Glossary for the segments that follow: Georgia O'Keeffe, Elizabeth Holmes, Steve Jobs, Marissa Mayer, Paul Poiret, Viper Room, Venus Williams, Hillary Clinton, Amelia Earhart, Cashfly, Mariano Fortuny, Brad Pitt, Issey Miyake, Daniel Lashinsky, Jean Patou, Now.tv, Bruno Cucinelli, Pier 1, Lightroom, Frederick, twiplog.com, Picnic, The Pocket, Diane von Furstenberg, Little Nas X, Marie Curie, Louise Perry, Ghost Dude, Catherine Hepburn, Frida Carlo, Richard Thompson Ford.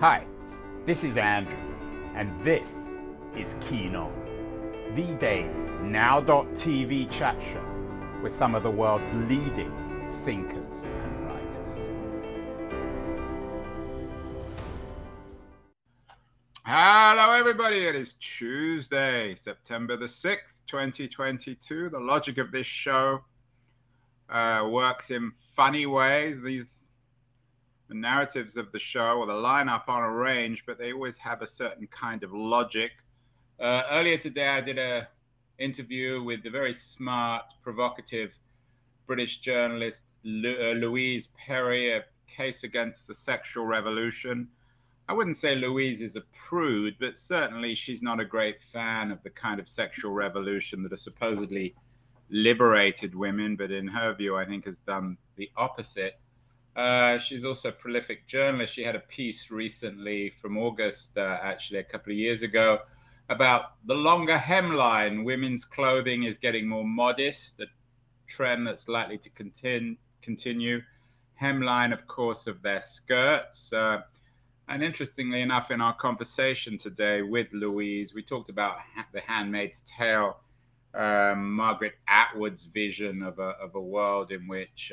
Hi, this is Andrew, and this is Keynote, the daily Now.tv chat show with some of the world's leading thinkers and writers. Hello everybody, it is Tuesday, September the 6th, 2022. The logic of this show works in funny ways. The narratives of the show or the lineup aren't arranged, but they always have a certain kind of logic. Earlier today, I did an interview with the very smart, provocative British journalist Louise Perry, a case against the sexual revolution. I wouldn't say Louise is a prude, but certainly she's not a great fan of the kind of sexual revolution that has supposedly liberated women, but in her view, I think has done the opposite. She's also a prolific journalist. She had a piece recently from August, actually a couple of years ago, about the longer hemline. Women's clothing is getting more modest, a trend that's likely to continue. Hemline, of course, of their skirts. And interestingly enough, in our conversation today with Louise, we talked about The Handmaid's Tale, Margaret Atwood's vision of a world in which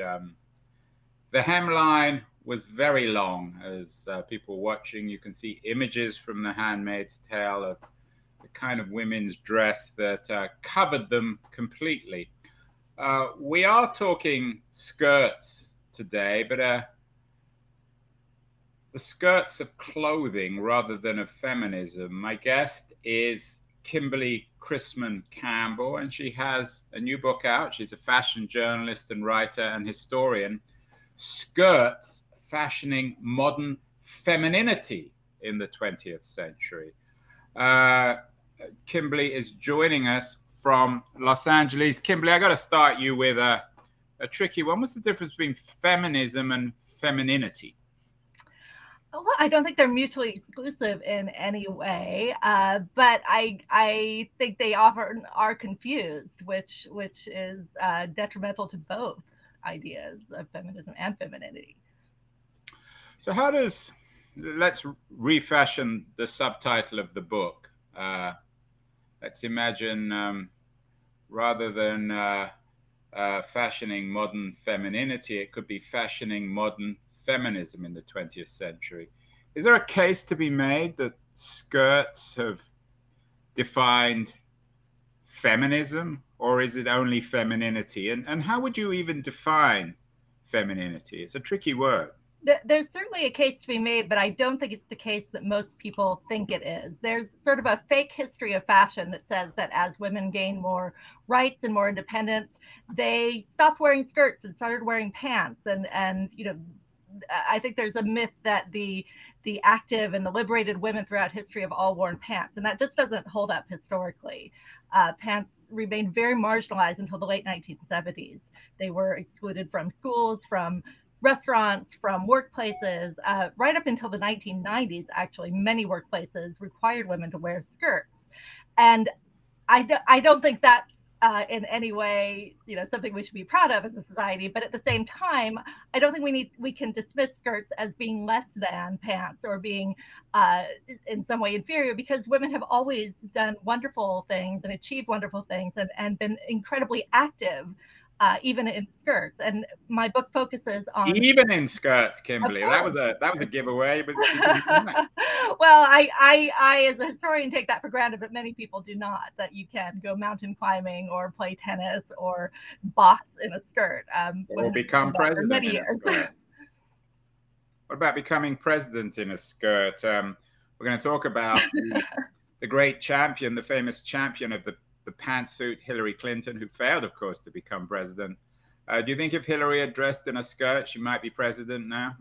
the hemline was very long. As people watching, you can see images from The Handmaid's Tale of the kind of women's dress that covered them completely. We are talking skirts today, but the skirts of clothing rather than of feminism. My guest is Kimberly Chrisman Campbell, and she has a new book out. She's a fashion journalist and writer and historian. Skirts, fashioning modern femininity in the 20th century. Kimberly is joining us from Los Angeles. Kimberly, I got to start you with a tricky one. What's the difference between feminism and femininity? Well, I don't think they're mutually exclusive in any way, but I think they often are confused, which is detrimental to both ideas of feminism and femininity. So let's refashion the subtitle of the book. Let's imagine rather than fashioning modern femininity, it could be fashioning modern feminism in the 20th century. Is there a case to be made that skirts have defined feminism? Or is it only femininity? And how would you even define femininity? It's a tricky word. There's certainly a case to be made, but I don't think it's the case that most people think it is. There's sort of a fake history of fashion that says that as women gain more rights and more independence, they stopped wearing skirts and started wearing pants. And you know, I think there's a myth that the active and the liberated women throughout history have all worn pants, and that just doesn't hold up historically. Pants remained very marginalized until the late 1970s. They were excluded from schools, from restaurants, from workplaces, right up until the 1990s. Actually, many workplaces required women to wear skirts, and I don't think that's in any way, you know, something we should be proud of as a society. But at the same time, I don't think we can dismiss skirts as being less than pants or being in some way inferior, because women have always done wonderful things and achieved wonderful things and been incredibly active, even in skirts. And my book focuses on even in skirts, Kimberly. That was a giveaway. But well, I as a historian take that for granted, but many people do not. That you can go mountain climbing or play tennis or box in a skirt. Or become president in a skirt. What about becoming president in a skirt? We're going to talk about the great champion, the famous champion of the pantsuit, Hillary Clinton, who failed, of course, to become president. Do you think if Hillary had dressed in a skirt, she might be president now?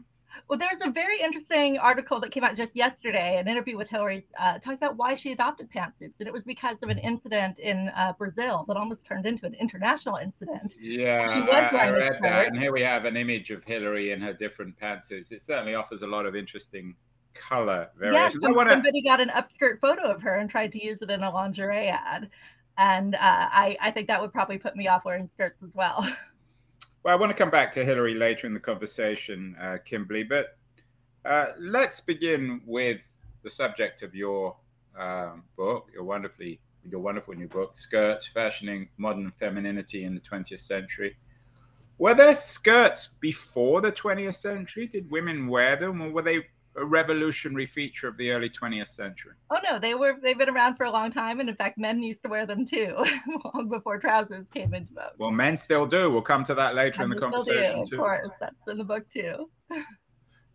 Well, there's a very interesting article that came out just yesterday, an interview with Hillary, talking about why she adopted pantsuits. And it was because of an incident in Brazil that almost turned into an international incident. Yeah, she was I read that. And here we have an image of Hillary in her different pantsuits. It certainly offers a lot of interesting color variations. Yeah, somebody got an upskirt photo of her and tried to use it in a lingerie ad. And I think that would probably put me off wearing skirts as well. Well, I want to come back to Hillary later in the conversation, Kimberly, but Let's begin with the subject of your book, your wonderful new book, Skirts, Fashioning Modern Femininity in the 20th Century. Were there skirts before the 20th century? Did women wear them, or were they a revolutionary feature of the early 20th century? Oh no, they've been around for a long time, and in fact men used to wear them too, long before trousers came into vogue. Well, men still do. We'll come to that later in the conversation too. Of course, that's in the book too.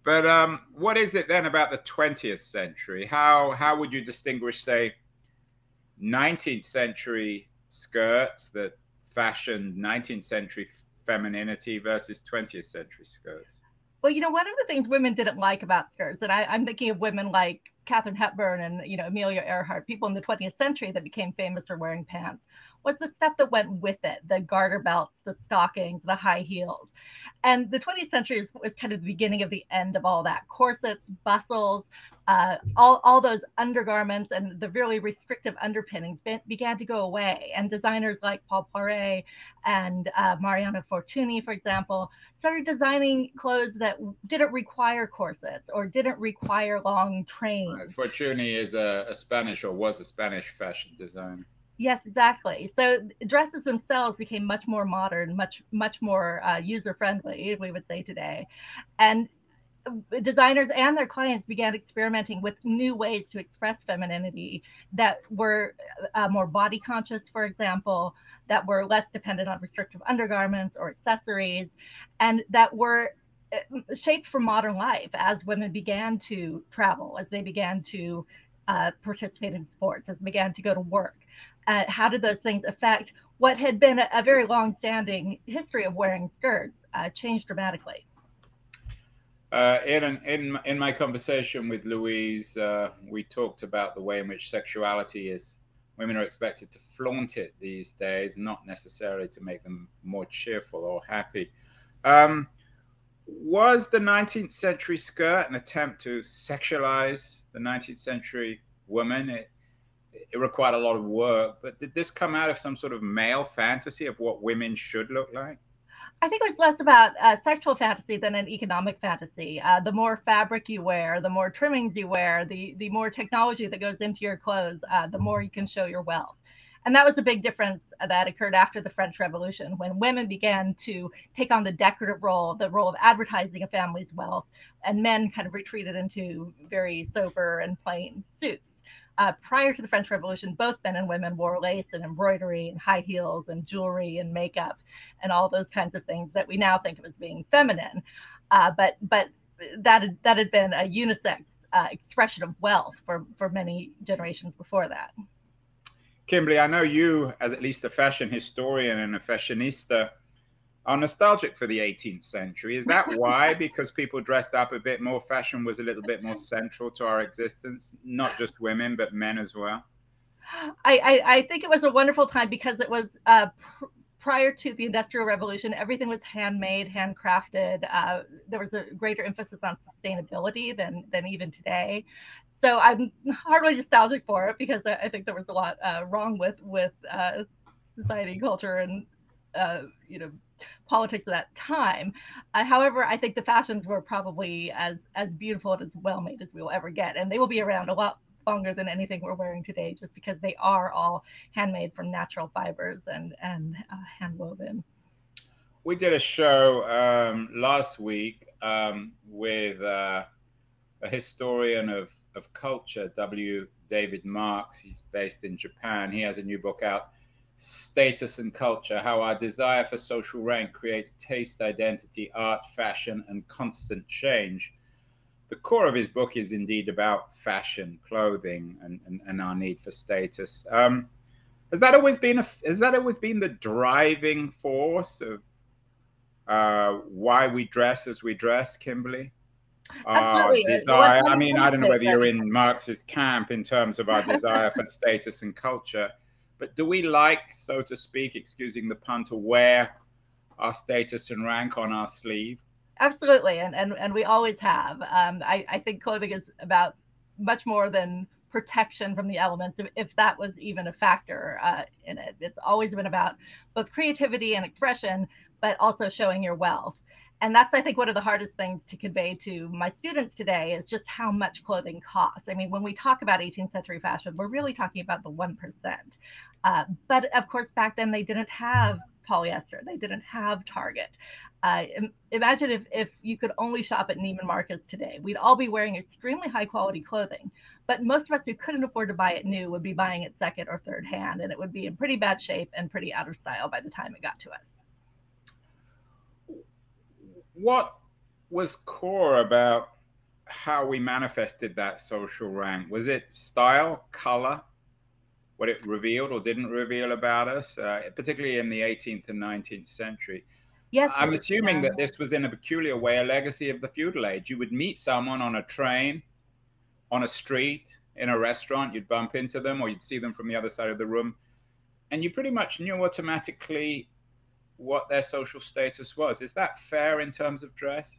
But what is it then about the 20th century? How would you distinguish, say, 19th century skirts that fashioned 19th century femininity versus 20th century skirts? Well, you know, one of the things women didn't like about skirts, and I'm thinking of women like Catherine Hepburn and, you know, Amelia Earhart, people in the 20th century that became famous for wearing pants, was the stuff that went with it, the garter belts, the stockings, the high heels. And the 20th century was kind of the beginning of the end of all that. Corsets, bustles, all those undergarments and the really restrictive underpinnings began to go away. And designers like Paul Poiret and Mariano Fortuny, for example, started designing clothes that didn't require corsets or didn't require long trains. Right. Fortuny is a Spanish, or was a Spanish fashion designer. Yes, exactly. So dresses themselves became much more modern, much more user-friendly, we would say today. And designers and their clients began experimenting with new ways to express femininity that were more body conscious, for example, that were less dependent on restrictive undergarments or accessories, and that were shaped for modern life as women began to travel, as they began to participate in sports, as they began to go to work. How did those things affect what had been a very long-standing history of wearing skirts? Changed dramatically. In my conversation with Louise, we talked about the way in which sexuality is, women are expected to flaunt it these days, not necessarily to make them more cheerful or happy. Was the 19th century skirt an attempt to sexualize the 19th century woman? It required a lot of work, but did this come out of some sort of male fantasy of what women should look like? I think it was less about sexual fantasy than an economic fantasy. The more fabric you wear, the more trimmings you wear, the more technology that goes into your clothes, the more you can show your wealth. And that was a big difference that occurred after the French Revolution, when women began to take on the decorative role, the role of advertising a family's wealth, and men kind of retreated into very sober and plain suits. Prior to the French Revolution, both men and women wore lace and embroidery and high heels and jewelry and makeup and all those kinds of things that we now think of as being feminine. But that had been a unisex expression of wealth for many generations before that. Kimberly, I know you, as at least a fashion historian and a fashionista, are nostalgic for the 18th century. Is that why? Because people dressed up a bit more, fashion was a little bit more central to our existence, not just women, but men as well? I think it was a wonderful time because it was prior to the Industrial Revolution, everything was handmade, handcrafted. There was a greater emphasis on sustainability than even today. So I'm hardly nostalgic for it because I think there was a lot wrong with society, culture, and politics at that time. However, I think the fashions were probably as beautiful and as well made as we will ever get, and they will be around a lot longer than anything we're wearing today, just because they are all handmade from natural fibers and hand woven. We did a show last week with a historian of culture, W. David Marx. He's based in Japan. He has a new book out, Status and Culture: How Our Desire for Social Rank Creates Taste, Identity, Art, Fashion, and Constant Change. The core of his book is indeed about fashion, clothing, and our need for status. Has that always been the driving force of why we dress as we dress, Kimberly? Absolutely. Our desire. I mean, I don't know whether you're in Marx's camp in terms of our desire for status and culture, but do we like, so to speak, excusing the pun, to wear our status and rank on our sleeve? Absolutely, and we always have. I think clothing is about much more than protection from the elements, if that was even a factor in it. It's always been about both creativity and expression, but also showing your wealth. And that's, I think, one of the hardest things to convey to my students today is just how much clothing costs. I mean, when we talk about 18th century fashion, we're really talking about the 1%. But of course, back then they didn't have polyester. They didn't have Target. Imagine if you could only shop at Neiman Marcus today. We'd all be wearing extremely high quality clothing, but most of us who couldn't afford to buy it new would be buying it second or third hand, and it would be in pretty bad shape and pretty out of style by the time it got to us. What was core about how we manifested that social rank? Was it style, color, what it revealed or didn't reveal about us, particularly in the 18th and 19th century? Yes. I'm assuming that this was in a peculiar way a legacy of the feudal age. You would meet someone on a train, on a street, in a restaurant, you'd bump into them or you'd see them from the other side of the room, and you pretty much knew automatically what their social status was. Is that fair in terms of dress?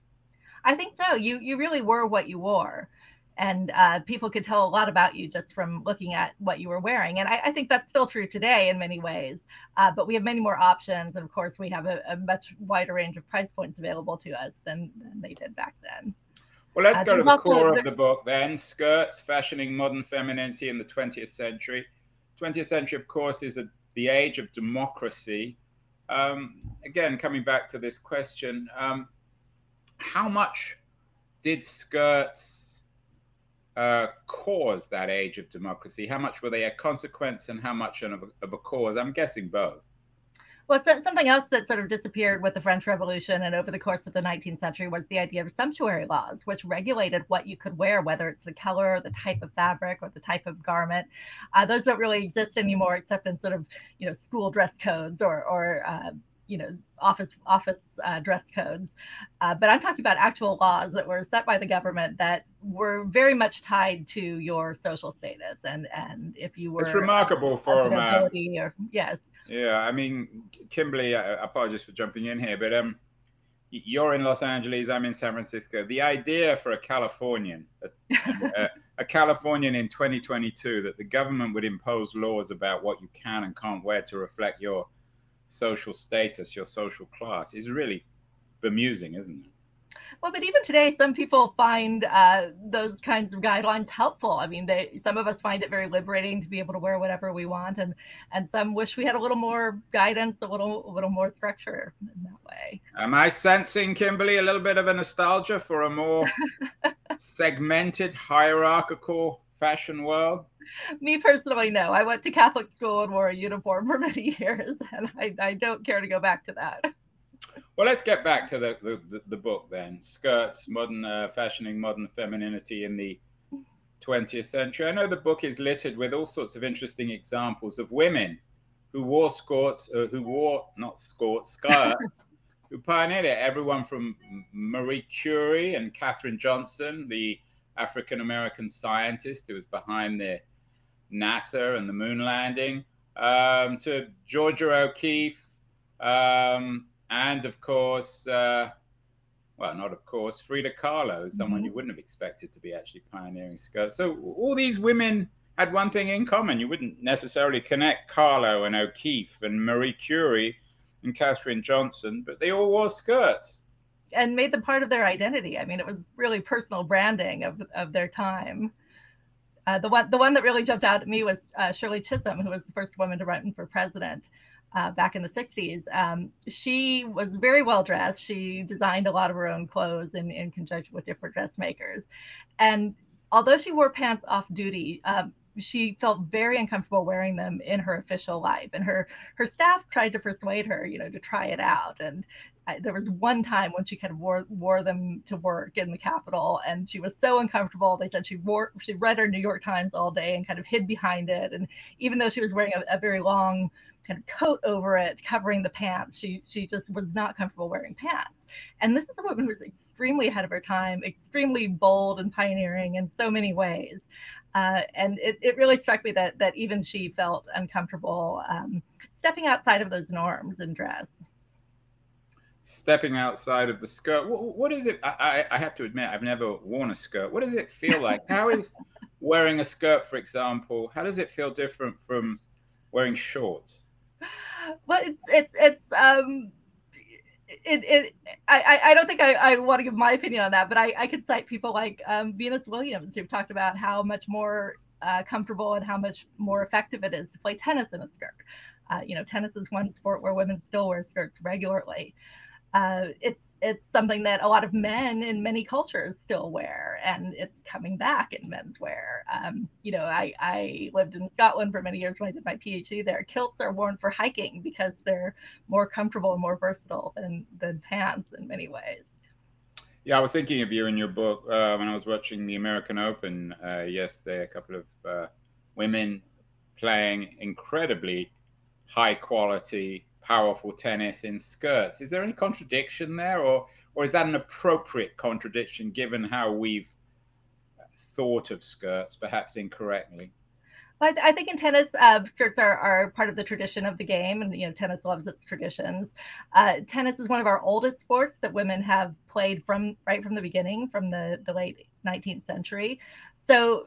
I think so. You really were what you wore. And people could tell a lot about you just from looking at what you were wearing. And I think that's still true today in many ways. But we have many more options. And of course, we have a much wider range of price points available to us than they did back then. Well, let's go to the core of the book then. Skirts, fashioning modern femininity in the 20th century. 20th century, of course, is the age of democracy. Again, coming back to this question, how much did skirts cause that age of democracy? How much were they a consequence and how much of a cause? I'm guessing both. Well, so something else that sort of disappeared with the French Revolution and over the course of the 19th century was the idea of sumptuary laws, which regulated what you could wear, whether it's the color or the type of fabric or the type of garment. Those don't really exist anymore, except in sort of, school dress codes or office dress codes. But I'm talking about actual laws that were set by the government that were very much tied to your social status. And if you were... It's remarkable for a man. Yes. Yeah, I mean, Kimberly, I apologize for jumping in here, but you're in Los Angeles, I'm in San Francisco. The idea for a Californian in 2022 that the government would impose laws about what you can and can't wear to reflect your social status, your social class, is really bemusing, isn't it? Well, but even today, some people find those kinds of guidelines helpful. I mean, some of us find it very liberating to be able to wear whatever we want, and some wish we had a little more guidance, a little more structure in that way. Am I sensing, Kimberly, a little bit of a nostalgia for a more segmented, hierarchical fashion world? Me personally, no. I went to Catholic school and wore a uniform for many years, and I don't care to go back to that. Well, let's get back to the book then. Skirts, fashioning modern femininity in the 20th century. I know the book is littered with all sorts of interesting examples of women who wore skirts, who pioneered it. Everyone from Marie Curie and Katherine Johnson, the African-American scientist who was behind the NASA and the moon landing, to Georgia O'Keeffe, and of course, Frida Carlo is someone you wouldn't have expected to be actually pioneering skirts. So all these women had one thing in common. You wouldn't necessarily connect Carlo and O'Keeffe and Marie Curie and Katherine Johnson, but they all wore skirts. And made them part of their identity. I mean, it was really personal branding of their time. The one that really jumped out at me was Shirley Chisholm, who was the first woman to run for president back in the 60s. She was very well dressed. She designed a lot of her own clothes in conjunction with different dressmakers. And although she wore pants off duty, she felt very uncomfortable wearing them in her official life. And her staff tried to persuade her, to try it out. And there was one time when she kind of wore them to work in the Capitol, and she was so uncomfortable. They said she read her New York Times all day and kind of hid behind it. And even though she was wearing a very long kind of coat over it, covering the pants, she just was not comfortable wearing pants. And this is a woman who was extremely ahead of her time, extremely bold and pioneering in so many ways. And it really struck me that even she felt uncomfortable stepping outside of those norms in dress. Stepping outside of the skirt. What is it? I have to admit, I've never worn a skirt. What does it feel like? How is wearing a skirt, for example, how does it feel different from wearing shorts? Well, it's I don't think I want to give my opinion on that, but I could cite people like Venus Williams, who've talked about how much more comfortable and how much more effective it is to play tennis in a skirt. Tennis is one sport where women still wear skirts regularly. It's something that a lot of men in many cultures still wear, and it's coming back in menswear. I lived in Scotland for many years when I did my PhD there. Kilts are worn for hiking because they're more comfortable and more versatile than pants in many ways. Yeah, I was thinking of you in your book when I was watching the American Open yesterday. A couple of women playing incredibly high quality, powerful tennis in skirts. Is there any contradiction there, or is that an appropriate contradiction given how we've thought of skirts, perhaps incorrectly? Well, I think in tennis, skirts are part of the tradition of the game, and tennis loves its traditions. Tennis is one of our oldest sports that women have played from the beginning, from the late 19th century. So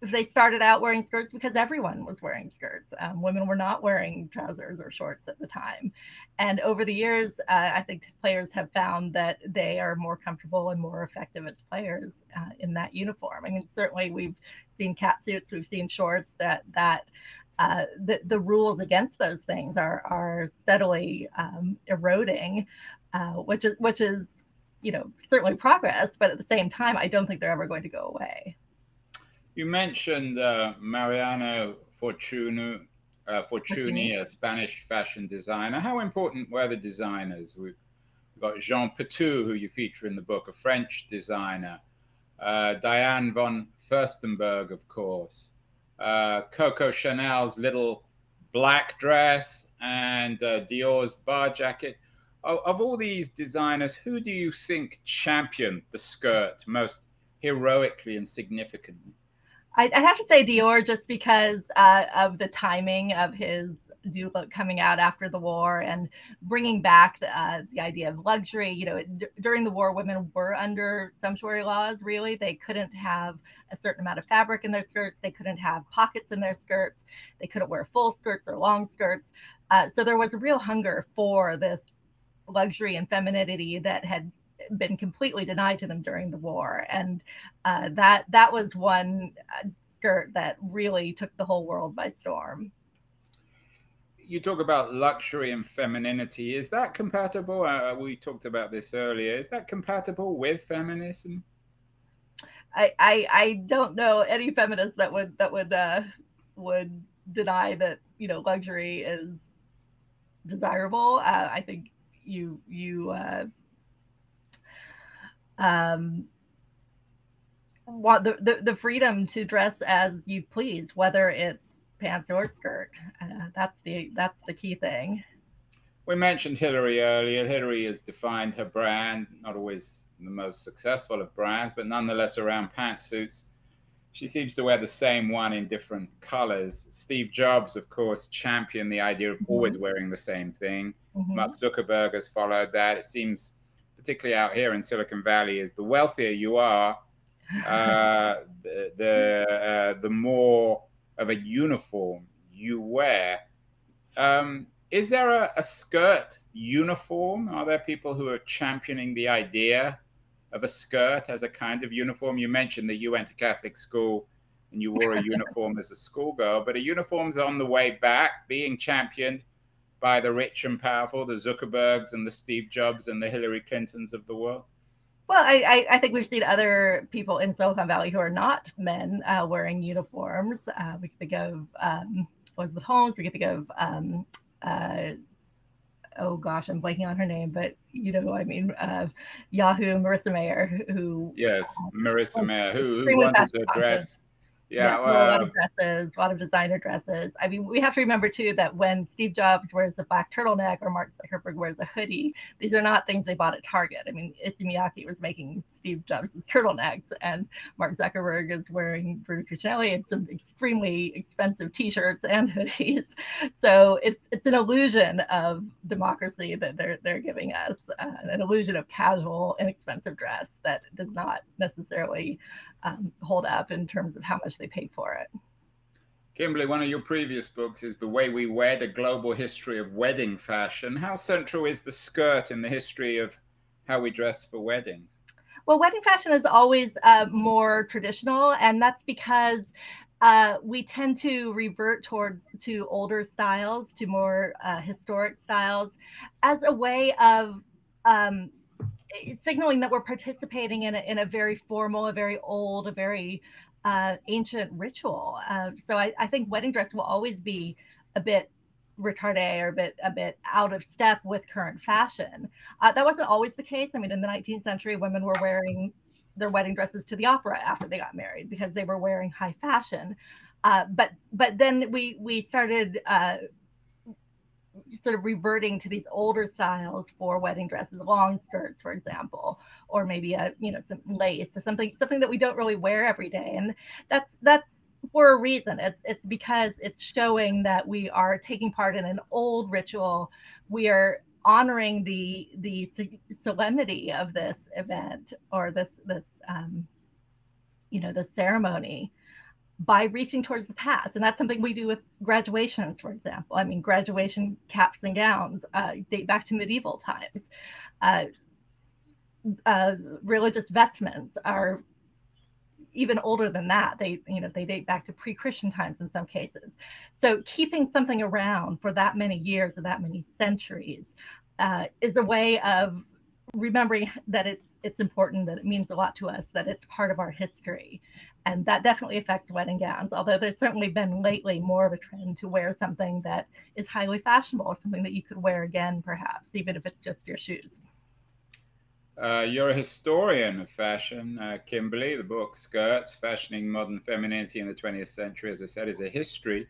they started out wearing skirts because everyone was wearing skirts. Women were not wearing trousers or shorts at the time. And over the years, I think players have found that they are more comfortable and more effective as players in that uniform. I mean, certainly we've seen catsuits, we've seen shorts, the rules against those things are steadily eroding, which is, certainly progress. But at the same time, I don't think they're ever going to go away. You mentioned Mariano Fortuny, a Spanish fashion designer. How important were the designers? We've got Jean Patou, who you feature in the book, a French designer. Diane von Furstenberg, of course. Coco Chanel's little black dress and Dior's bar jacket. Of all these designers, who do you think championed the skirt most heroically and significantly? I'd have to say Dior, just because of the timing of his new look coming out after the war and bringing back the idea of luxury. During the war, women were under sumptuary laws, really. They couldn't have a certain amount of fabric in their skirts. They couldn't have pockets in their skirts. They couldn't wear full skirts or long skirts. So there was a real hunger for this luxury and femininity that had been completely denied to them during the war, and that was one skirt that really took the whole world by storm. You talk about luxury and femininity. Is that compatible? We talked about this earlier. Is that compatible with feminism? I don't know any feminist that would deny that luxury is desirable. I think you want the freedom to dress as you please, whether it's pants or skirt. That's the key thing. We mentioned Hillary earlier. Hillary has defined her brand, not always the most successful of brands, but nonetheless around pantsuits. She seems to wear the same one in different colors. Steve Jobs, of course, championed the idea of always wearing the same thing. Mm-hmm. Mark Zuckerberg has followed that. It seems, particularly out here in Silicon Valley, is the wealthier you are, the more of a uniform you wear. Is there a skirt uniform? Are there people who are championing the idea of a skirt as a kind of uniform? You mentioned that you went to Catholic school and you wore a uniform as a schoolgirl, but a uniform's on the way back, being championed by the rich and powerful, the Zuckerbergs and the Steve Jobs and the Hillary Clintons of the world? Well, I think we've seen other people in Silicon Valley who are not men wearing uniforms. We can think of Elizabeth Holmes. We can think of, I'm blanking on her name, but Yahoo, Marissa Mayer, who... Yes, Marissa Mayer, who wants to dress... Yeah, a lot of dresses, a lot of designer dresses. I mean, we have to remember, too, that when Steve Jobs wears a black turtleneck or Mark Zuckerberg wears a hoodie, these are not things they bought at Target. I mean, Issey Miyake was making Steve Jobs' turtlenecks, and Mark Zuckerberg is wearing Bruno Cucinelli and some extremely expensive T-shirts and hoodies. So it's an illusion of democracy that they're giving us, an illusion of casual, inexpensive dress that does not necessarily hold up in terms of how much they paid for it. Kimberly, one of your previous books is The Way We Wed, A Global History of Wedding Fashion. How central is the skirt in the history of how we dress for weddings? Well, wedding fashion is always more traditional, and that's because we tend to revert to older styles, to more historic styles, as a way of signaling that we're participating in a very formal, a very old, a very ancient ritual. So I think wedding dress will always be a bit retardé or a bit out of step with current fashion. That wasn't always the case. I mean, in the 19th century, women were wearing their wedding dresses to the opera after they got married because they were wearing high fashion. But then we started sort of reverting to these older styles for wedding dresses, long skirts, for example, or maybe some lace or something that we don't really wear every day. And that's for a reason. It's because it's showing that we are taking part in an old ritual. We are honoring the solemnity of this event or this ceremony by reaching towards the past. And that's something we do with graduations, for example. I mean, graduation caps and gowns date back to medieval times. Religious vestments are even older than that. They date back to pre-Christian times in some cases. So keeping something around for that many years or that many centuries is a way of remembering that it's important, that it means a lot to us, that it's part of our history. And that definitely affects wedding gowns, although there's certainly been lately more of a trend to wear something that is highly fashionable, or something that you could wear again, perhaps, even if it's just your shoes. You're a historian of fashion, Kimberly. The book Skirts, Fashioning Modern Femininity in the 20th Century, as I said, is a history.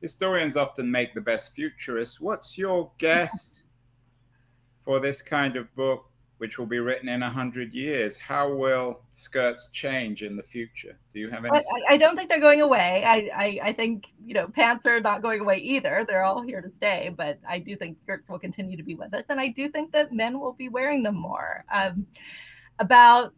Historians often make the best futurists. What's your guess for this kind of book, which will be written in 100 years? How will skirts change in the future? Do you have any? I don't think they're going away. I think, pants are not going away either. They're all here to stay. But I do think skirts will continue to be with us. And I do think that men will be wearing them more. About,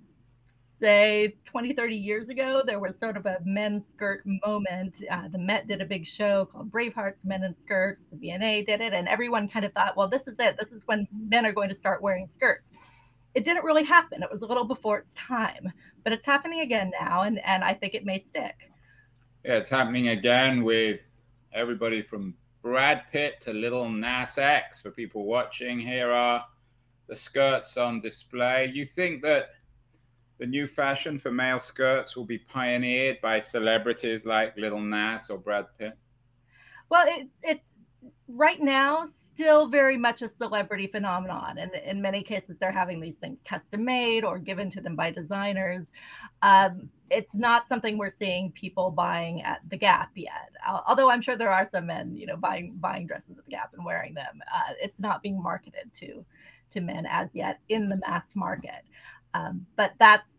say, 20, 30 years ago, there was sort of a men's skirt moment. The Met did a big show called Bravehearts, Men in Skirts. The V&A did it. And everyone kind of thought, well, this is it. This is when men are going to start wearing skirts. It didn't really happen. It was a little before its time, but it's happening again now. And I think it may stick. Yeah, it's happening again with everybody from Brad Pitt to Little Nas X. For people watching, here are the skirts on display. You think that the new fashion for male skirts will be pioneered by celebrities like Little Nas or Brad Pitt? Well, it's right now still very much a celebrity phenomenon. And in many cases, they're having these things custom made or given to them by designers. It's not something we're seeing people buying at the Gap yet. Although I'm sure there are some men, buying dresses at the Gap and wearing them. It's not being marketed to men as yet in the mass market. But that's,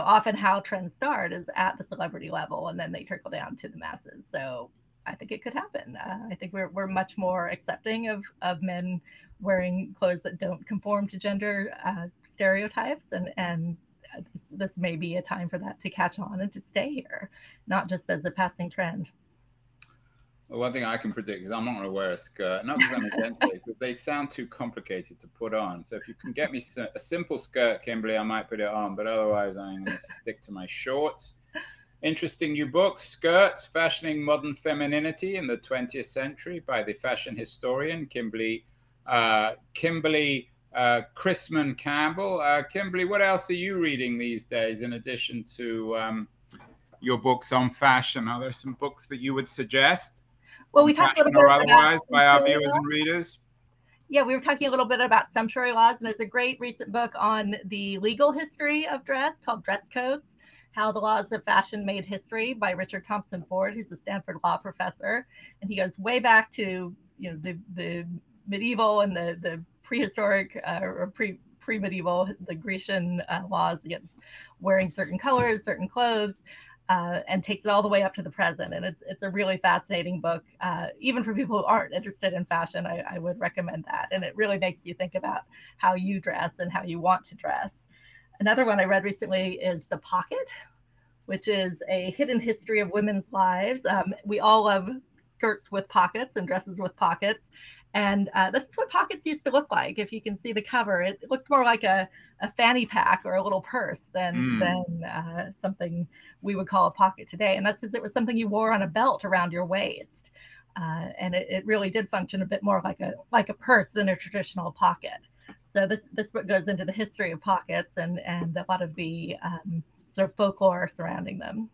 often how trends start, is at the celebrity level, and then they trickle down to the masses. So I think it could happen. I think we're much more accepting of men wearing clothes that don't conform to gender stereotypes. And this may be a time for that to catch on and to stay here, not just as a passing trend. Well, one thing I can predict is I'm not going to wear a skirt, not because I'm against it, because they sound too complicated to put on. So if you can get me a simple skirt, Kimberly, I might put it on, but otherwise I'm going to stick to my shorts. Interesting new book, Skirts, Fashioning Modern Femininity in the 20th Century, by the fashion historian Kimberly Chrisman Campbell. Kimberly, what else are you reading these days in addition to your books on fashion? Are there some books that you would suggest? Well, we talked a little bit otherwise about by our viewers and readers. Yeah, we were talking a little bit about sumptuary laws, and there's a great recent book on the legal history of dress called Dress Codes, How the Laws of Fashion Made History, by Richard Thompson Ford, who's a Stanford law professor. And he goes way back to the medieval and the prehistoric or pre-medieval, the Grecian laws against wearing certain colors, certain clothes. And takes it all the way up to the present. And it's a really fascinating book. Even for people who aren't interested in fashion, I would recommend that. And it really makes you think about how you dress and how you want to dress. Another one I read recently is The Pocket, which is a hidden history of women's lives. We all love skirts with pockets and dresses with pockets. And this is what pockets used to look like. If you can see the cover, it looks more like a fanny pack or a little purse than something we would call a pocket today. And that's because it was something you wore on a belt around your waist. And it really did function a bit more like a purse than a traditional pocket. So this book goes into the history of pockets and a lot of the sort of folklore surrounding them.